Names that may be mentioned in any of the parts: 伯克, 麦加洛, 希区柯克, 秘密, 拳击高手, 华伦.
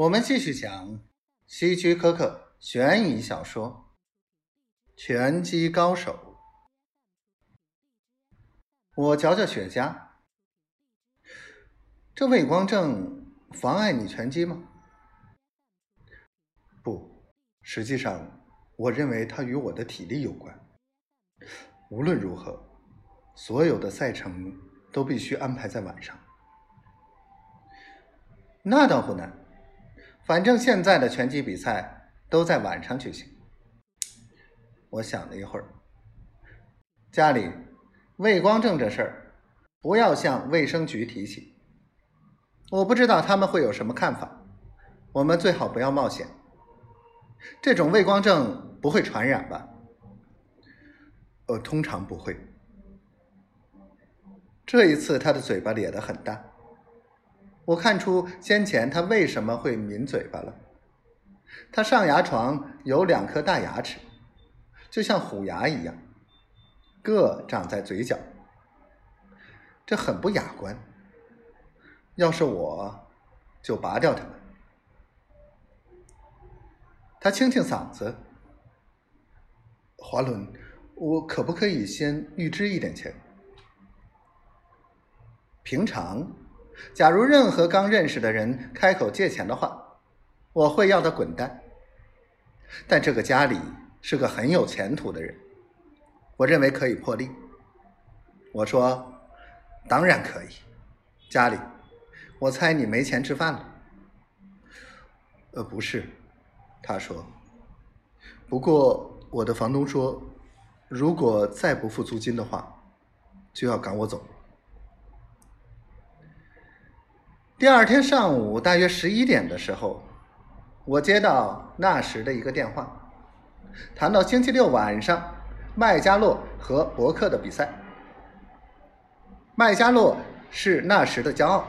我们继续讲希区柯克悬疑小说《拳击高手》。我嚼嚼雪茄，这畏光症妨碍你拳击吗？不，实际上我认为它与我的体力有关。无论如何，所有的赛程都必须安排在晚上。那倒不难，反正现在的拳击比赛都在晚上举行。我想了一会儿，家里畏光症这事儿不要向卫生局提起，我不知道他们会有什么看法，我们最好不要冒险。这种畏光症不会传染吧？通常不会。这一次他的嘴巴咧得很大，我看出先前他为什么会抿嘴巴了。他上牙床有两颗大牙齿，就像虎牙一样，各长在嘴角，这很不雅观。要是我就拔掉它们。他清清嗓子，华伦，我可不可以先预支一点钱？平常假如任何刚认识的人开口借钱的话，我会要他滚蛋。但这个家里是个很有前途的人，我认为可以破例。我说，当然可以。家里，我猜你没钱吃饭了。不是，他说。不过我的房东说，如果再不付租金的话，就要赶我走。第二天上午大约11点的时候，我接到那时的一个电话，谈到星期六晚上麦加洛和伯克的比赛。麦加洛是那时的骄傲，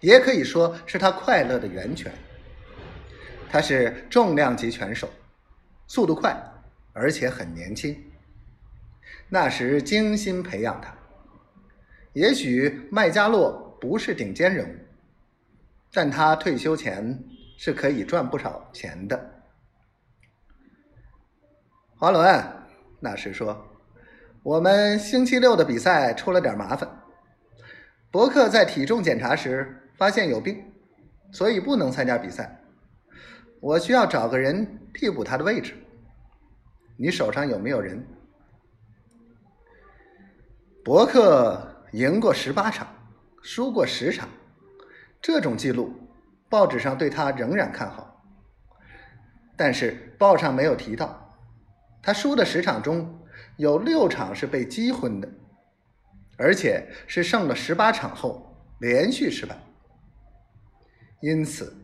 也可以说是他快乐的源泉。他是重量级拳手，速度快，而且很年轻。那时精心培养他，也许麦加洛不是顶尖人物，但他退休前是可以赚不少钱的。华伦，那时说，我们星期六的比赛出了点麻烦，伯克在体重检查时发现有病，所以不能参加比赛。我需要找个人替补他的位置，你手上有没有人？伯克赢过18场，输过10场，这种记录报纸上对他仍然看好，但是报上没有提到他输的10场中有6场是被击昏的，而且是胜了18场后连续失败。因此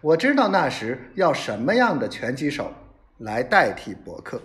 我知道那时要什么样的拳击手来代替伯克。